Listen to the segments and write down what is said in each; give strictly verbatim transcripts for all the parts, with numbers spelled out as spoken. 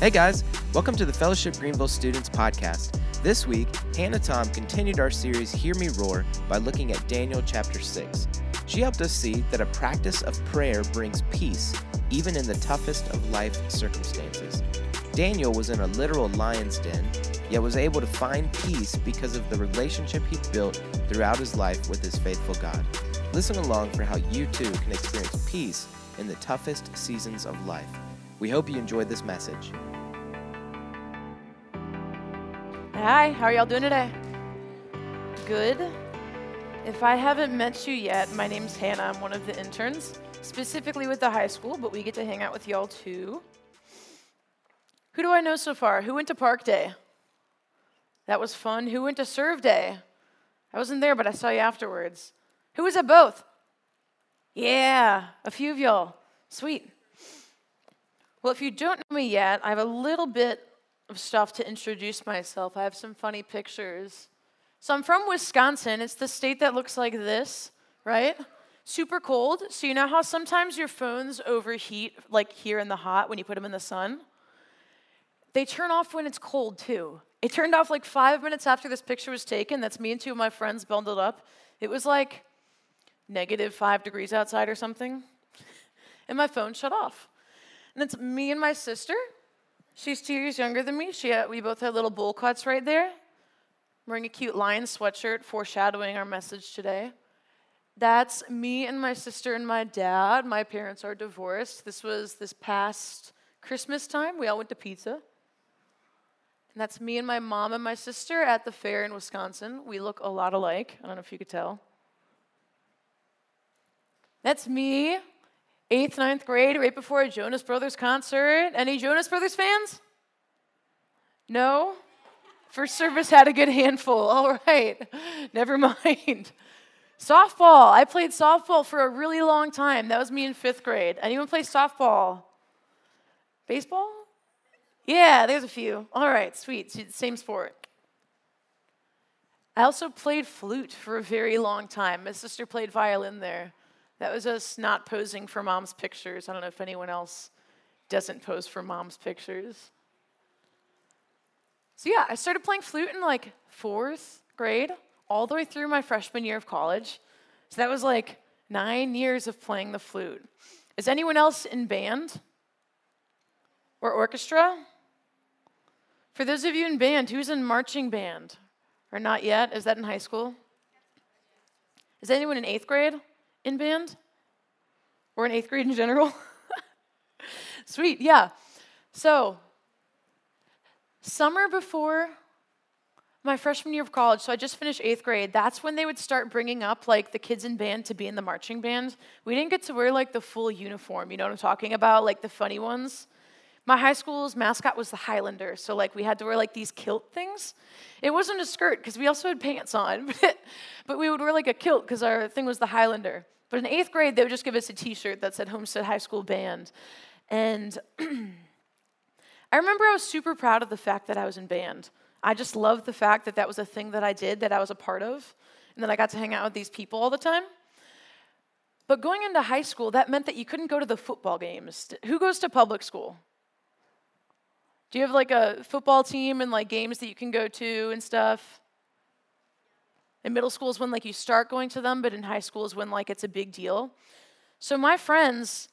Hey guys, welcome to the Fellowship Greenville Students podcast. This week, Hannah Thom continued our series, Hear Me Roar, by looking at Daniel chapter six. She helped us see that a practice of prayer brings peace, even in the toughest of life circumstances. Daniel was in a literal lion's den, yet was able to find peace because of the relationship he'd built throughout his life with his faithful God. Listen along for how you too can experience peace in the toughest seasons of life. We hope you enjoyed this message. Hi, how are y'all doing today? Good. If I haven't met you yet, my name's Hannah. I'm one of the interns, specifically with the high school, but we get to hang out with y'all too. Who do I know so far? Who went to Park Day? That was fun. Who went to Serve Day? I wasn't there, but I saw you afterwards. Who was at both? Yeah, a few of y'all. Sweet. Well, if you don't know me yet, I have a little bit of stuff to introduce myself. I have some funny pictures. So I'm from Wisconsin. It's the state that looks like this, right? Super cold. So you know how sometimes your phones overheat, like here in the hot when you put them in the sun? They turn off when it's cold, too. It turned off like five minutes after this picture was taken. That's me and two of my friends bundled up. It was like negative five degrees outside or something. And my phone shut off. And it's me and my sister. She's two years younger than me. She had, we both had little bowl cuts right there. I'm wearing a cute lion sweatshirt, foreshadowing our message today. That's me and my sister and my dad. My parents are divorced. This was this past Christmas time. We all went to pizza. And that's me and my mom and my sister at the fair in Wisconsin. We look a lot alike. I don't know if you could tell. That's me. Eighth, ninth grade, right before a Jonas Brothers concert. Any Jonas Brothers fans? No? First service had a good handful. All right. Never mind. Softball. I played softball for a really long time. That was me in fifth grade. Anyone play softball? Baseball? Yeah, there's a few. All right, sweet. Same sport. I also played flute for a very long time. My sister played violin there. That was us not posing for mom's pictures. I don't know if anyone else doesn't pose for mom's pictures. So yeah, I started playing flute in like fourth grade, all the way through my freshman year of college. So that was like nine years of playing the flute. Is anyone else in band or orchestra? For those of you in band, who's in marching band? Or not yet? Is that in high school? Is anyone in eighth grade? In band? Or in eighth grade in general? Sweet, yeah. So, summer before my freshman year of college, so I just finished eighth grade, that's when they would start bringing up, like, the kids in band to be in the marching band. We didn't get to wear, like, the full uniform, you know what I'm talking about? Like, the funny ones. My high school's mascot was the Highlander, so, like, we had to wear, like, these kilt things. It wasn't a skirt, because we also had pants on, but, but we would wear, like, a kilt, because our thing was the Highlander. But in eighth grade, they would just give us a T-shirt that said Homestead High School Band. And I remember I was super proud of the fact that I was in band. I just loved the fact that that was a thing that I did, that I was a part of, and that I got to hang out with these people all the time. But going into high school, that meant that you couldn't go to the football games. Who goes to public school? Do you have, like, a football team and, like, games that you can go to and stuff? In middle school is when, like, you start going to them, but in high school is when, like, it's a big deal. So my friends,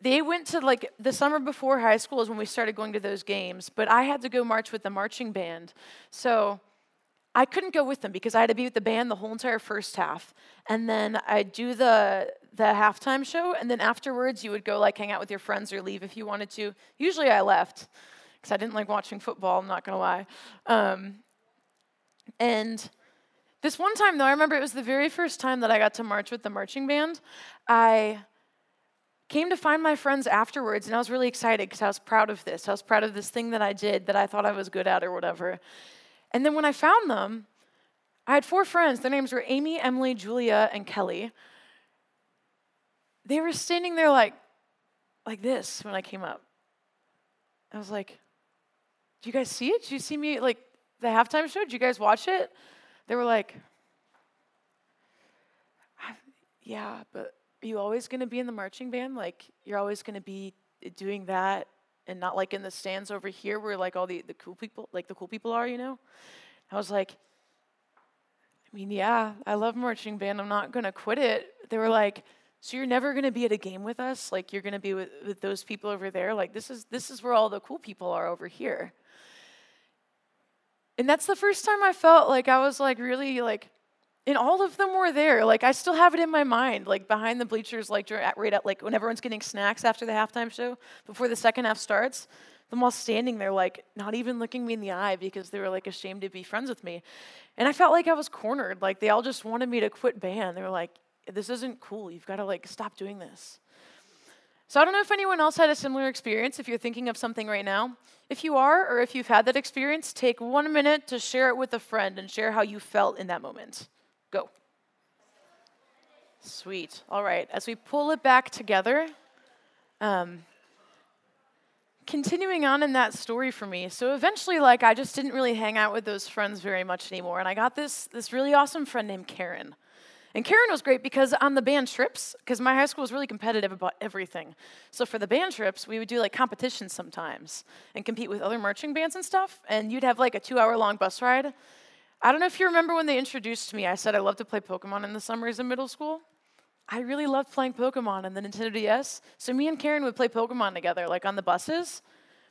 they went to, like, the summer before high school is when we started going to those games, but I had to go march with the marching band. So I couldn't go with them because I had to be with the band the whole entire first half. And then I'd do the the halftime show, and then afterwards you would go, like, hang out with your friends or leave if you wanted to. Usually I left because I didn't like watching football, I'm not going to lie. Um, and this one time, though, I remember it was the very first time that I got to march with the marching band. I came to find my friends afterwards, and I was really excited because I was proud of this. I was proud of this thing that I did that I thought I was good at or whatever. And then when I found them, I had four friends. Their names were Amy, Emily, Julia, and Kelly. They were standing there like, like this when I came up. I was like, do you guys see it? Did you see me, like, the halftime show? Did you guys watch it? They were like, yeah, but are you always going to be in the marching band? Like, you're always going to be doing that and not like in the stands over here where like all the, the cool people, like the cool people are, you know? I was like, I mean, yeah, I love marching band. I'm not going to quit it. They were like, so you're never going to be at a game with us? Like, you're going to be with, with those people over there? Like, this is this is where all the cool people are over here. And that's the first time I felt like I was like really like, and all of them were there. Like, I still have it in my mind, like behind the bleachers, like right at like when everyone's getting snacks after the halftime show, before the second half starts, them all standing there, like not even looking me in the eye because they were like ashamed to be friends with me. And I felt like I was cornered. Like, they all just wanted me to quit band. They were like, this isn't cool. You've got to like stop doing this. So I don't know if anyone else had a similar experience, if you're thinking of something right now. If you are, or if you've had that experience, take one minute to share it with a friend and share how you felt in that moment. Go. Sweet. All right. As we pull it back together, um, continuing on in that story for me, so eventually, like, I just didn't really hang out with those friends very much anymore, and I got this this really awesome friend named Karen. And Karen was great because on the band trips, because my high school was really competitive about everything. So for the band trips, we would do like competitions sometimes and compete with other marching bands and stuff. And you'd have like a two hour long bus ride. I don't know if you remember when they introduced me. I said I loved to play Pokemon in the summers in middle school. I really loved playing Pokemon on the Nintendo D S. So me and Karen would play Pokemon together, like on the buses.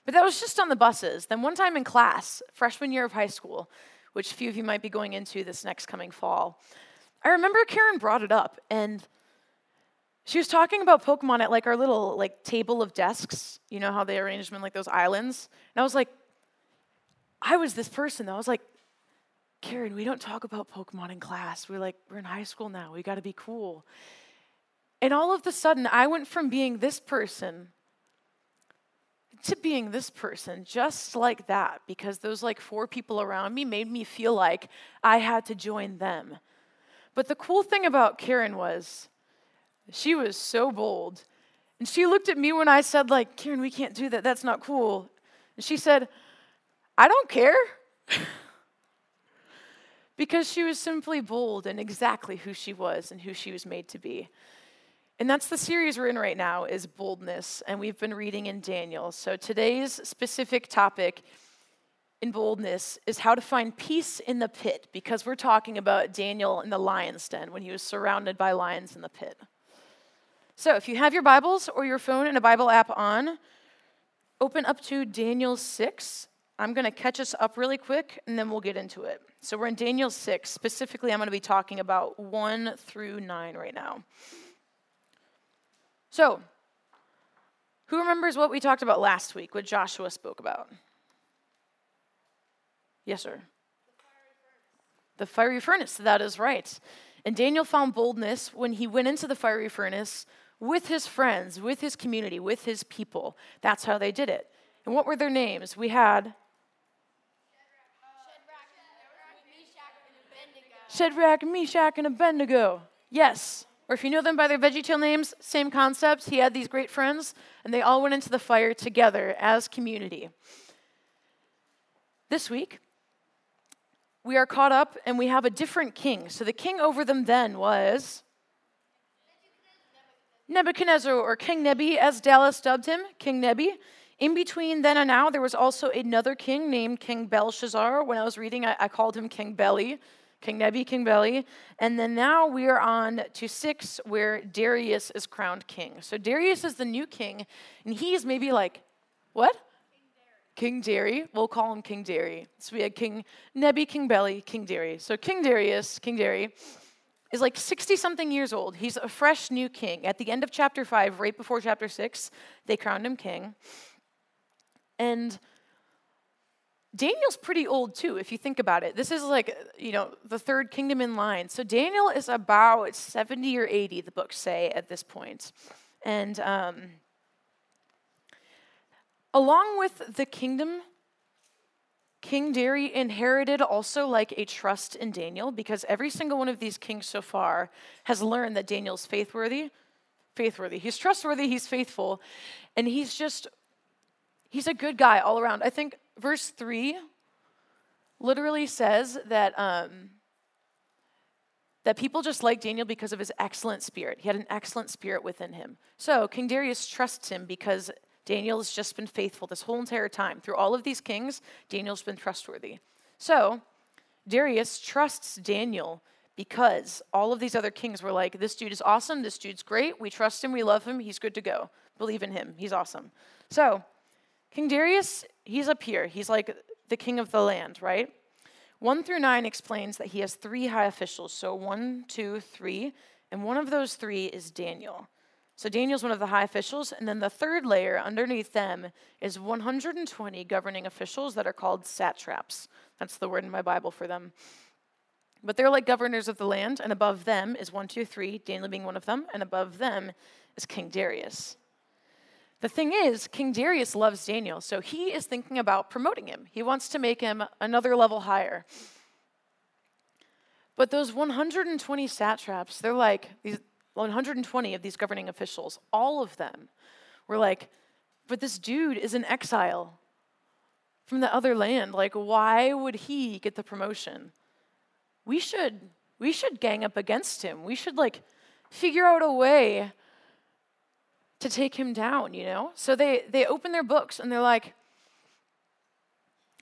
But that was just on the buses. Then one time in class, freshman year of high school, which few of you might be going into this next coming fall, I remember Karen brought it up, and she was talking about Pokemon at like our little like table of desks. You know how they arranged them in like those islands? And I was like, I was this person though. I was like, Karen, we don't talk about Pokemon in class. We're like, we're in high school now. We got to be cool. And all of a sudden, I went from being this person to being this person just like that, because those like four people around me made me feel like I had to join them. But the cool thing about Karen was she was so bold. And she looked at me when I said, like, Karen, we can't do that. That's not cool. And she said, I don't care. Because she was simply bold and exactly who she was and who she was made to be. And that's the series we're in right now, is boldness. And we've been reading in Daniel. So today's specific topic in boldness is how to find peace in the pit, because we're talking about Daniel in the lion's den when he was surrounded by lions in the pit. So if you have your Bibles or your phone and a Bible app on, open up to Daniel six. I'm going to catch us up really quick, and then we'll get into it. So we're in Daniel six. Specifically, I'm going to be talking about one through nine right now. So, who remembers what we talked about last week, what Joshua spoke about? Yes, sir. The fiery furnace, that is right. And Daniel found boldness when he went into the fiery furnace with his friends, with his community, with his people. That's how they did it. And what were their names? We had Shadrach, Meshach, and Abednego. Yes. Or if you know them by their Veggie Tale names, same concept. He had these great friends, and they all went into the fire together as community. This week, we are caught up, and we have a different king. So the king over them then was Nebuchadnezzar, or King Nebi, as Dallas dubbed him, King Nebi. In between then and now, there was also another king named King Belshazzar. When I was reading, I, I called him King Belly, King Nebi, King Belly. And then now we are on to six, where Darius is crowned king. So Darius is the new king, and he's maybe like, what? King Darius, we'll call him King Darius. So we had King Nebi, King Belly, King Darius. So King Darius, King Darius, is like sixty-something years old. He's a fresh new king. At the end of chapter five, right before chapter six, they crowned him king. And Daniel's pretty old, too, if you think about it. This is like, you know, the third kingdom in line. So Daniel is about seventy or eighty, the books say, at this point. And um along with the kingdom, King Darius inherited also like a trust in Daniel, because every single one of these kings so far has learned that Daniel's faithworthy, faithworthy. He's trustworthy, he's faithful, and he's just, he's a good guy all around. I think verse three literally says that um, that people just like Daniel because of his excellent spirit. He had an excellent spirit within him. So King Darius trusts him because Daniel has just been faithful this whole entire time. Through all of these kings, Daniel's been trustworthy. So Darius trusts Daniel because all of these other kings were like, this dude is awesome, this dude's great, we trust him, we love him, he's good to go. Believe in him, he's awesome. So King Darius, he's up here. He's like the king of the land, right? one through nine explains that he has three high officials. So one, two, three, and one of those three is Daniel. So Daniel's one of the high officials, and then the third layer underneath them is one hundred twenty governing officials that are called satraps. That's the word in my Bible for them. But they're like governors of the land, and above them is one, two, three, Daniel being one of them, and above them is King Darius. The thing is, King Darius loves Daniel, so he is thinking about promoting him. He wants to make him another level higher. But those one hundred twenty satraps, they're like, these one hundred twenty of these governing officials, all of them were like, but this dude is in exile from the other land. Like, why would he get the promotion? We should, we should gang up against him. We should, like, figure out a way to take him down, you know? So they, they open their books, and they're like,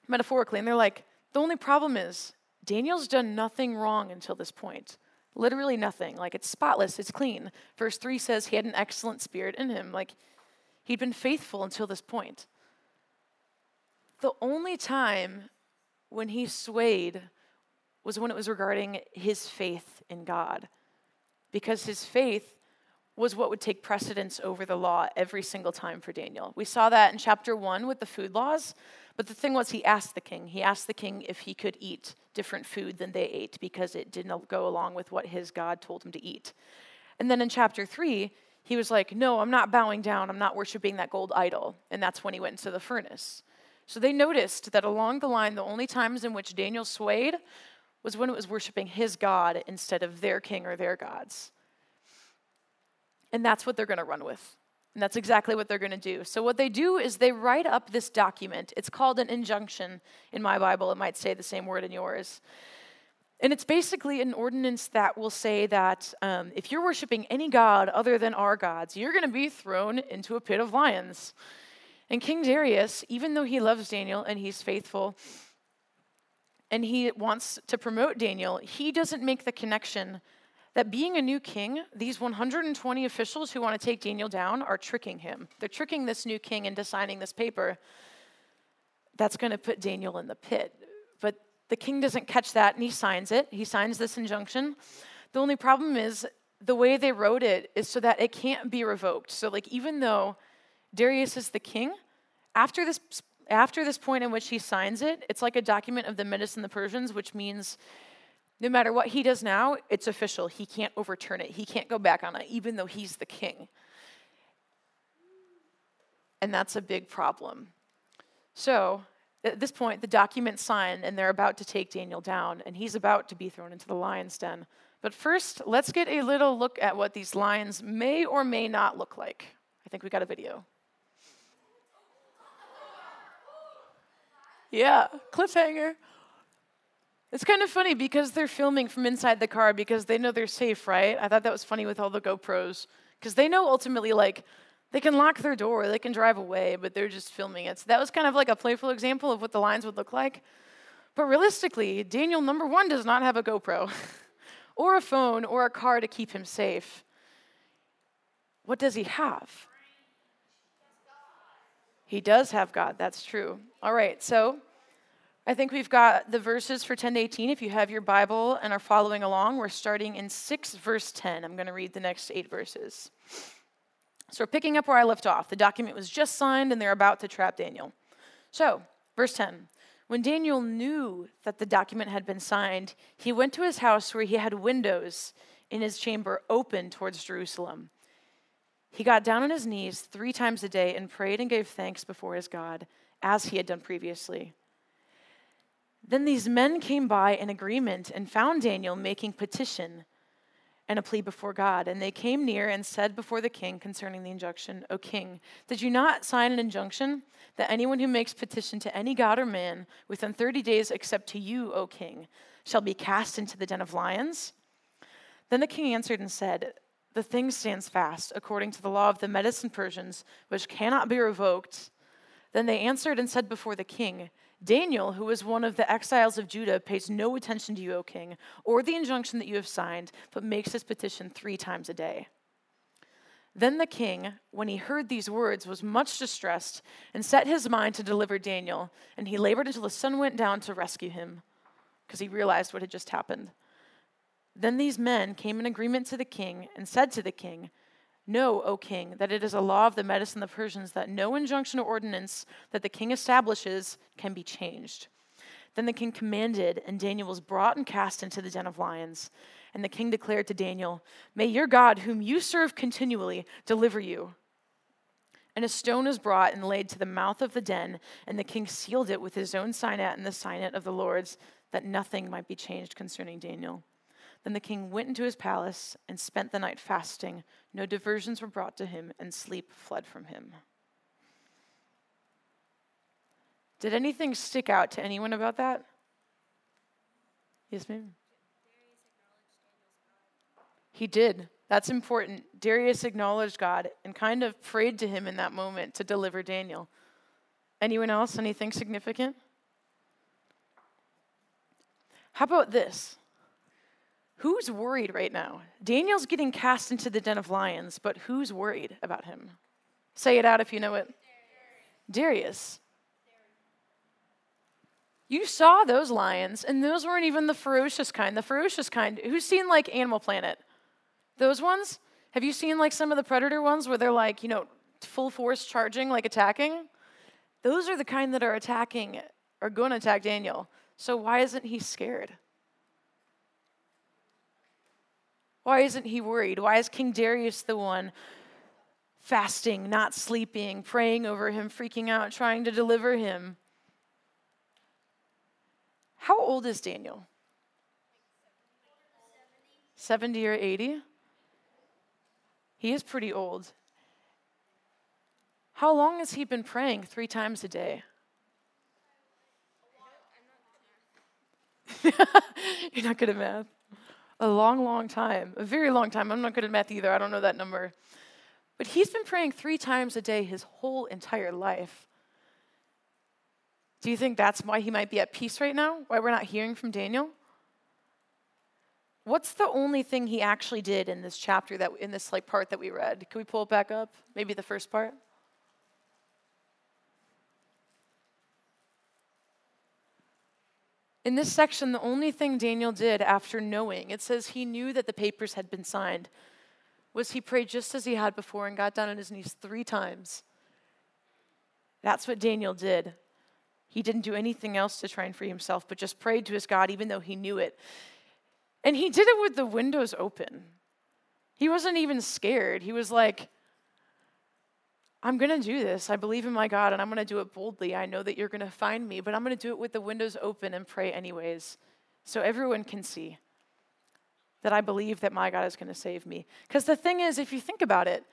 metaphorically, and they're like, the only problem is Daniel's done nothing wrong until this point. Literally nothing. Like, it's spotless. It's clean. Verse three says he had an excellent spirit in him. Like, he'd been faithful until this point. The only time when he swayed was when it was regarding his faith in God, because his faith was what would take precedence over the law every single time for Daniel. We saw that in chapter one with the food laws, but the thing was he asked the king. He asked the king if he could eat different food than they ate because it didn't go along with what his God told him to eat. And then in chapter three, he was like, no, I'm not bowing down. I'm not worshiping that gold idol. And that's when he went into the furnace. So they noticed that along the line, the only times in which Daniel swayed was when it was worshiping his God instead of their king or their gods. And that's what they're going to run with. And that's exactly what they're going to do. So what they do is they write up this document. It's called an injunction in my Bible. It might say the same word in yours. And it's basically an ordinance that will say that um, if you're worshiping any god other than our gods, you're going to be thrown into a pit of lions. And King Darius, even though he loves Daniel and he's faithful, and he wants to promote Daniel, he doesn't make the connection that being a new king, these one hundred twenty officials who want to take Daniel down are tricking him. They're tricking this new king into signing this paper that's going to put Daniel in the pit. But the king doesn't catch that, and he signs it. He signs this injunction. The only problem is the way they wrote it is so that it can't be revoked. So, like, even though Darius is the king, after this after this point in which he signs it, it's like a document of the Medes and the Persians, which means no matter what he does now, it's official. He can't overturn it. He can't go back on it, even though he's the king. And that's a big problem. So at this point, the document's signed, and they're about to take Daniel down, and he's about to be thrown into the lion's den. But first, let's get a little look at what these lions may or may not look like. I think we got a video. Yeah, cliffhanger. It's kind of funny because they're filming from inside the car because they know they're safe, right? I thought that was funny with all the GoPros because they know ultimately, like, they can lock their door, they can drive away, but they're just filming it. So that was kind of like a playful example of what the lions would look like. But realistically, Daniel, number one, does not have a GoPro or a phone or a car to keep him safe. What does he have? He does have God. That's true. All right, so I think we've got the verses for ten to eighteen. If you have your Bible and are following along, we're starting in six, verse ten. I'm going to read the next eight verses. So we're picking up where I left off. The document was just signed, and they're about to trap Daniel. So, verse ten. When Daniel knew that the document had been signed, he went to his house where he had windows in his chamber open towards Jerusalem. He got down on his knees three times a day and prayed and gave thanks before his God, as he had done previously. Then these men came by in agreement and found Daniel making petition and a plea before God. And they came near and said before the king concerning the injunction, O king, did you not sign an injunction that anyone who makes petition to any god or man within thirty days except to you, O king, shall be cast into the den of lions? Then the king answered and said, The thing stands fast according to the law of the Medes and Persians, which cannot be revoked. Then they answered and said before the king, Daniel, who is one of the exiles of Judah, pays no attention to you, O king, or the injunction that you have signed, but makes his petition three times a day. Then the king, when he heard these words, was much distressed and set his mind to deliver Daniel, and he labored until the sun went down to rescue him, because he realized what had just happened. Then these men came in agreement to the king and said to the king, Know, O king, that it is a law of the Medes and the Persians that no injunction or ordinance that the king establishes can be changed. Then the king commanded, and Daniel was brought and cast into the den of lions. And the king declared to Daniel, May your God, whom you serve continually, deliver you. And a stone was brought and laid to the mouth of the den, and the king sealed it with his own signet and the signet of the Lord's, that nothing might be changed concerning Daniel. Then the king went into his palace and spent the night fasting. No diversions were brought to him, and sleep fled from him. Did anything stick out to anyone about that? Yes, ma'am? He did. That's important. Darius acknowledged God and kind of prayed to him in that moment to deliver Daniel. Anyone else? Anything significant? How about this? Who's worried right now? Daniel's getting cast into the den of lions, but who's worried about him? Say it out if you know it. Darius. Darius. You saw those lions, and those weren't even the ferocious kind. The ferocious kind, who's seen like Animal Planet? Those ones? Have you seen like some of the predator ones where they're like, you know, full force charging, like attacking? Those are the kind that are attacking, or going to attack Daniel. So why isn't he scared? Why isn't he worried? Why is King Darius the one fasting, not sleeping, praying over him, freaking out, trying to deliver him? How old is Daniel? seventy or eighty? He is pretty old. How long has he been praying three times a day? You're not good at math. A long, long time. A very long time. I'm not good at math either. I don't know that number. But he's been praying three times a day his whole entire life. Do you think that's why he might be at peace right now? Why we're not hearing from Daniel? What's the only thing he actually did in this chapter, that in this like part that we read? Can we pull it back up? Maybe the first part? In this section, the only thing Daniel did after knowing, it says he knew that the papers had been signed, was he prayed just as he had before and got down on his knees three times. That's what Daniel did. He didn't do anything else to try and free himself, but just prayed to his God even though he knew it. And he did it with the windows open. He wasn't even scared. He was like, I'm going to do this. I believe in my God, and I'm going to do it boldly. I know that you're going to find me, but I'm going to do it with the windows open and pray anyways, so everyone can see that I believe that my God is going to save me. Because the thing is, if you think about it,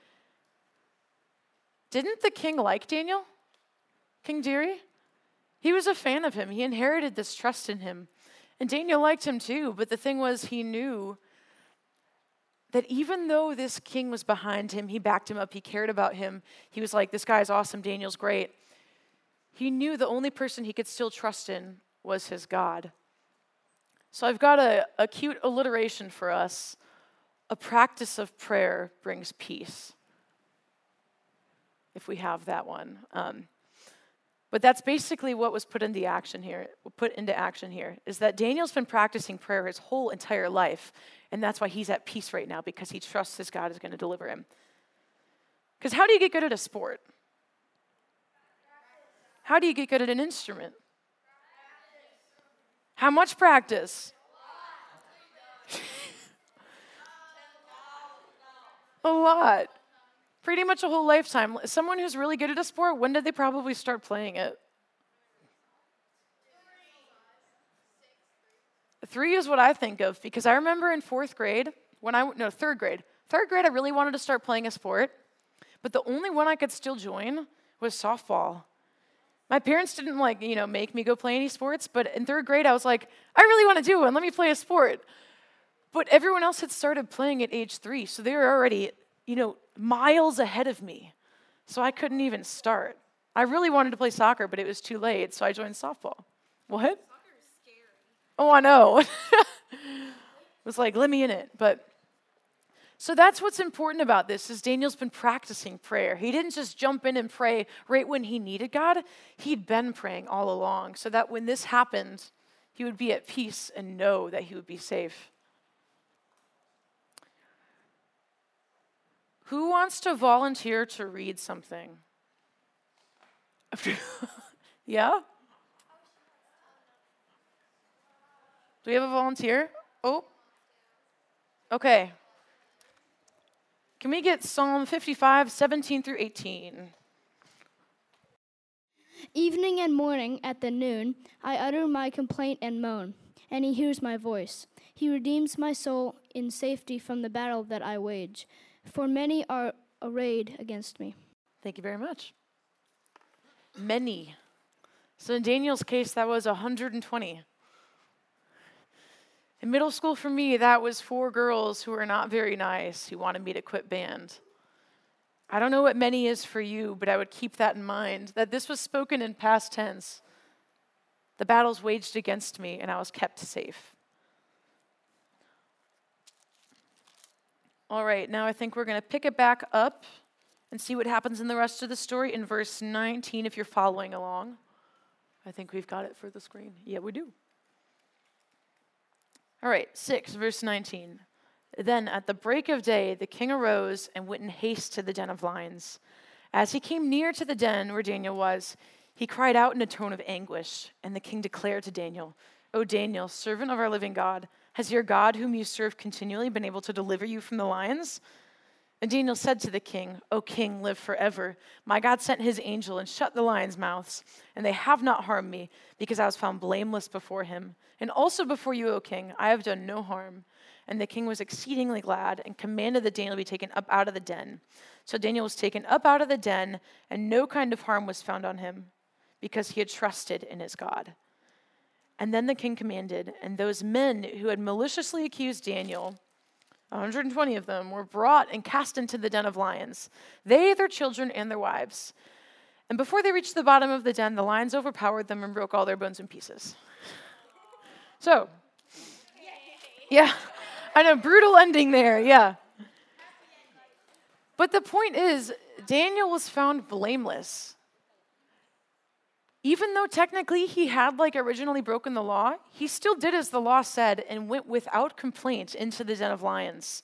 didn't the king like Daniel? King Darius? He was a fan of him. He inherited this trust in him. And Daniel liked him too, but the thing was, he knew that even though this king was behind him, he backed him up, he cared about him, he was like, this guy's awesome, Daniel's great. He knew the only person he could still trust in was his God. So I've got a, a cute alliteration for us. A practice of prayer brings peace. If we have that one. Um, but that's basically what was put into action here, put into action here, is that Daniel's been practicing prayer his whole entire life. And that's why he's at peace right now, because he trusts his God is going to deliver him. Because how do you get good at a sport? How do you get good at an instrument? How much practice? A lot. Pretty much a whole lifetime. Someone who's really good at a sport, when did they probably start playing it? Three is what I think of, because I remember in fourth grade, when I, no, third grade. Third grade, I really wanted to start playing a sport, but the only one I could still join was softball. My parents didn't, like, you know, make me go play any sports, but in third grade, I was like, I really want to do one. Let me play a sport. But everyone else had started playing at age three, so they were already, you know, miles ahead of me. So I couldn't even start. I really wanted to play soccer, but it was too late, so I joined softball. What? Soccer is scary. Oh, I know. It was like, let me in it. But so that's what's important about this is Daniel's been practicing prayer. He didn't just jump in and pray right when he needed God. He'd been praying all along so that when this happened, he would be at peace and know that he would be safe. Who wants to volunteer to read something? Yeah? Do we have a volunteer? Oh. Okay. Can we get Psalm fifty-five, seventeen through eighteen? Evening and morning at the noon, I utter my complaint and moan, and he hears my voice. He redeems my soul in safety from the battle that I wage. For many are arrayed against me. Thank you very much. Many. So in Daniel's case, that was one hundred twenty. In middle school for me, that was four girls who were not very nice who wanted me to quit band. I don't know what many is for you, but I would keep that in mind, that this was spoken in past tense. The battles waged against me, and I was kept safe. All right, now I think we're going to pick it back up and see what happens in the rest of the story in verse nineteen, if you're following along. I think we've got it for the screen. Yeah, we do. All right, six, verse nineteen. Then at the break of day, the king arose and went in haste to the den of lions. As he came near to the den where Daniel was, he cried out in a tone of anguish. And the king declared to Daniel, "O Daniel, servant of our living God, has your God, whom you serve continually, been able to deliver you from the lions?" And Daniel said to the king, "O king, live forever. My God sent his angel and shut the lions' mouths, and they have not harmed me, because I was found blameless before him. And also before you, O king, I have done no harm." And the king was exceedingly glad and commanded that Daniel be taken up out of the den. So Daniel was taken up out of the den, and no kind of harm was found on him, because he had trusted in his God. And then the king commanded, and those men who had maliciously accused Daniel, one hundred twenty of them, were brought and cast into the den of lions, they, their children, and their wives. And before they reached the bottom of the den, the lions overpowered them and broke all their bones in pieces. So, yeah, I know, brutal ending there, yeah. But the point is, Daniel was found blameless. Even though technically he had like originally broken the law, he still did as the law said and went without complaint into the den of lions.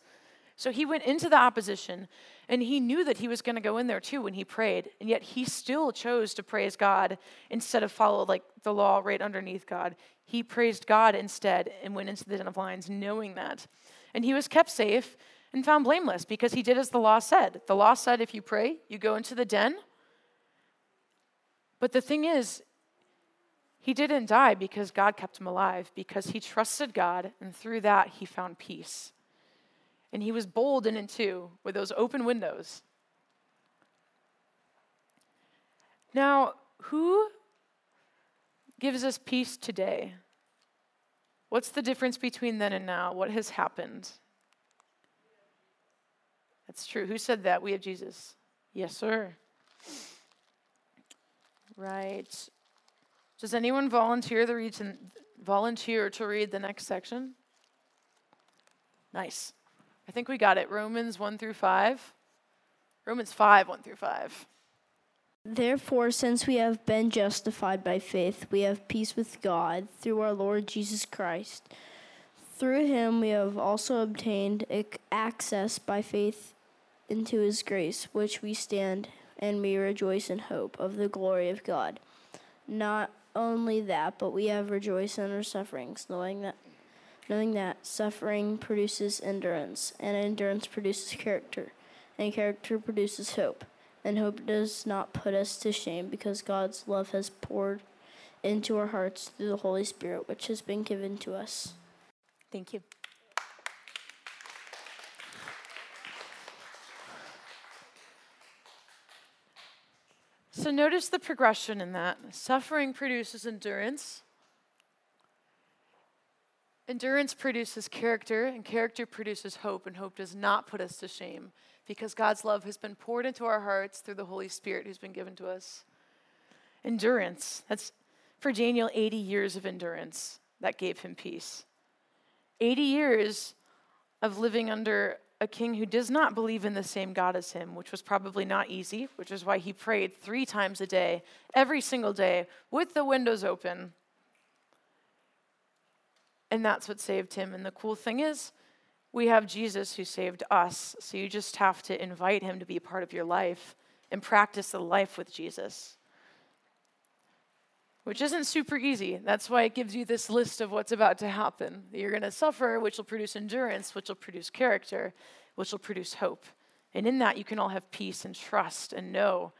So he went into the opposition, and he knew that he was going to go in there too when he prayed, and yet he still chose to praise God instead of follow like the law right underneath God. He praised God instead and went into the den of lions knowing that. And he was kept safe and found blameless because he did as the law said. The law said if you pray, you go into the den. But the thing is, he didn't die because God kept him alive, because he trusted God, and through that, he found peace. And he was bold in it too, with those open windows. Now, who gives us peace today? What's the difference between then and now? What has happened? That's true. Who said that? We have Jesus. Yes, sir. Right. Does anyone volunteer to read to, volunteer to read the next section? Nice. I think we got it. Romans one through five. Romans five, one through five. Therefore, since we have been justified by faith, we have peace with God through our Lord Jesus Christ. Through him we have also obtained access by faith into his grace, which we stand and we rejoice in hope of the glory of God. Not only that, but we have rejoiced in our sufferings, knowing that knowing that suffering produces endurance, and endurance produces character, and character produces hope. And hope does not put us to shame, because God's love has poured into our hearts through the Holy Spirit, which has been given to us. Thank you. So notice the progression in that. Suffering produces endurance. Endurance produces character, and character produces hope, and hope does not put us to shame because God's love has been poured into our hearts through the Holy Spirit who's been given to us. Endurance. That's for Daniel, eighty years of endurance that gave him peace. eighty years of living under a king who does not believe in the same God as him, which was probably not easy, which is why he prayed three times a day, every single day, with the windows open. And that's what saved him. And the cool thing is, we have Jesus who saved us. So you just have to invite him to be a part of your life and practice the life with Jesus, which isn't super easy. That's why it gives you this list of what's about to happen. You're going to suffer, which will produce endurance, which will produce character, which will produce hope. And in that, you can all have peace and trust and know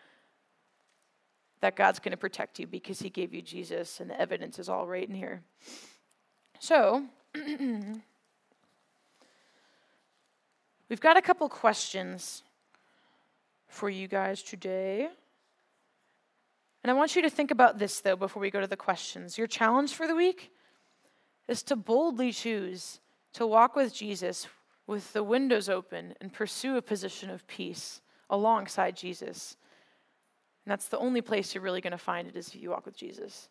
that God's going to protect you because he gave you Jesus, and the evidence is all right in here. So, we've got a couple questions for you guys today. And I want you to think about this, though, before we go to the questions. Your challenge for the week is to boldly choose to walk with Jesus with the windows open and pursue a position of peace alongside Jesus. And that's the only place you're really going to find it is if you walk with Jesus.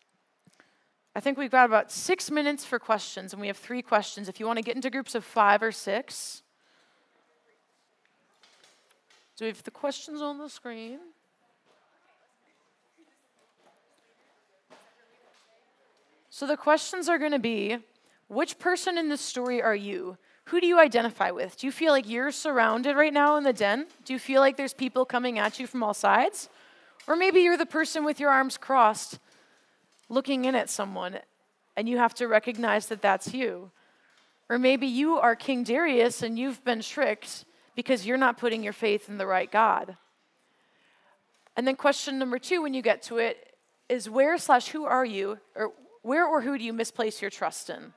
I think we've got about six minutes for questions, and we have three questions. If you want to get into groups of five or six. So we have the questions on the screen. So the questions are going to be, which person in this story are you? Who do you identify with? Do you feel like you're surrounded right now in the den? Do you feel like there's people coming at you from all sides? Or maybe you're the person with your arms crossed, looking in at someone, and you have to recognize that that's you. Or maybe you are King Darius, and you've been tricked because you're not putting your faith in the right God. And then question number two, when you get to it, is where slash who are you, or where or who do you misplace your trust in?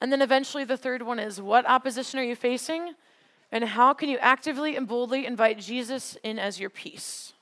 And then eventually the third one is, what opposition are you facing, and how can you actively and boldly invite Jesus in as your peace?